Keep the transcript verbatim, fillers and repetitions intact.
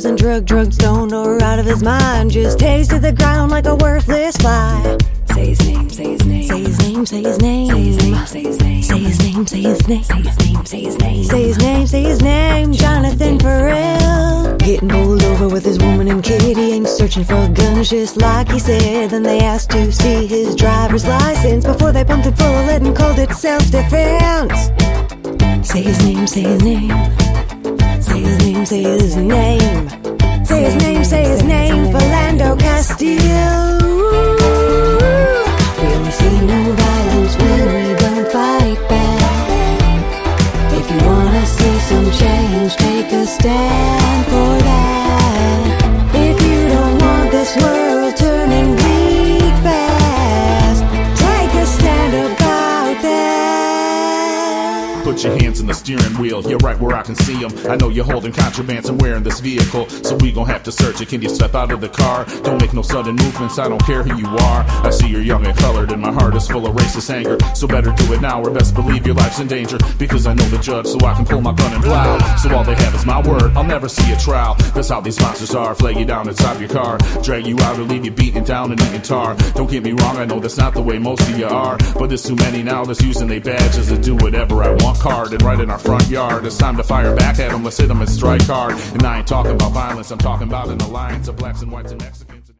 wasn't drug, drug, stoned, or out of his mind. Just tasted the ground like a worthless fly. Say his name, say his name, say his name, say his name, say his name, say his name, say his name, say his name, say his name, say his name, say his name, say his name, Jonathan Ferrell. Getting pulled over with his woman and kid, he ain't searching for guns just like he said. Then they asked to see his driver's license before they pumped it full of lead and called it self-defense. Say his name, say his name, say his name, say his name, say his name, say his name, Philando Castile. We only see no violence when we don't fight back. If you wanna see some change, take a stand for that. If you don't want this world turning weak fast, take a stand about that. Put your hands in the steering wheel, you're right where I can see them. I know you're holding contraband somewhere in this vehicle, so we gon' have to search it. Can you step out of the car? Don't make no sudden movements, I don't care who you are. I see you're young and colored and my heart is full of racist anger, so better do it now or best believe your life's in danger. Because I know the judge, so I can pull my gun and plow. So all they have is my word, I'll never see a trial. That's how these monsters are, flag you down inside your car, drag you out or leave you beaten down and eating tar. Don't get me wrong, I know that's not the way most of you are, but there's too many now that's using their badges to do whatever I want card. And right in our front yard, it's time to fire back at them. Let's hit them and strike hard. And I ain't talking about violence, I'm talking about an alliance of blacks and whites and Mexicans.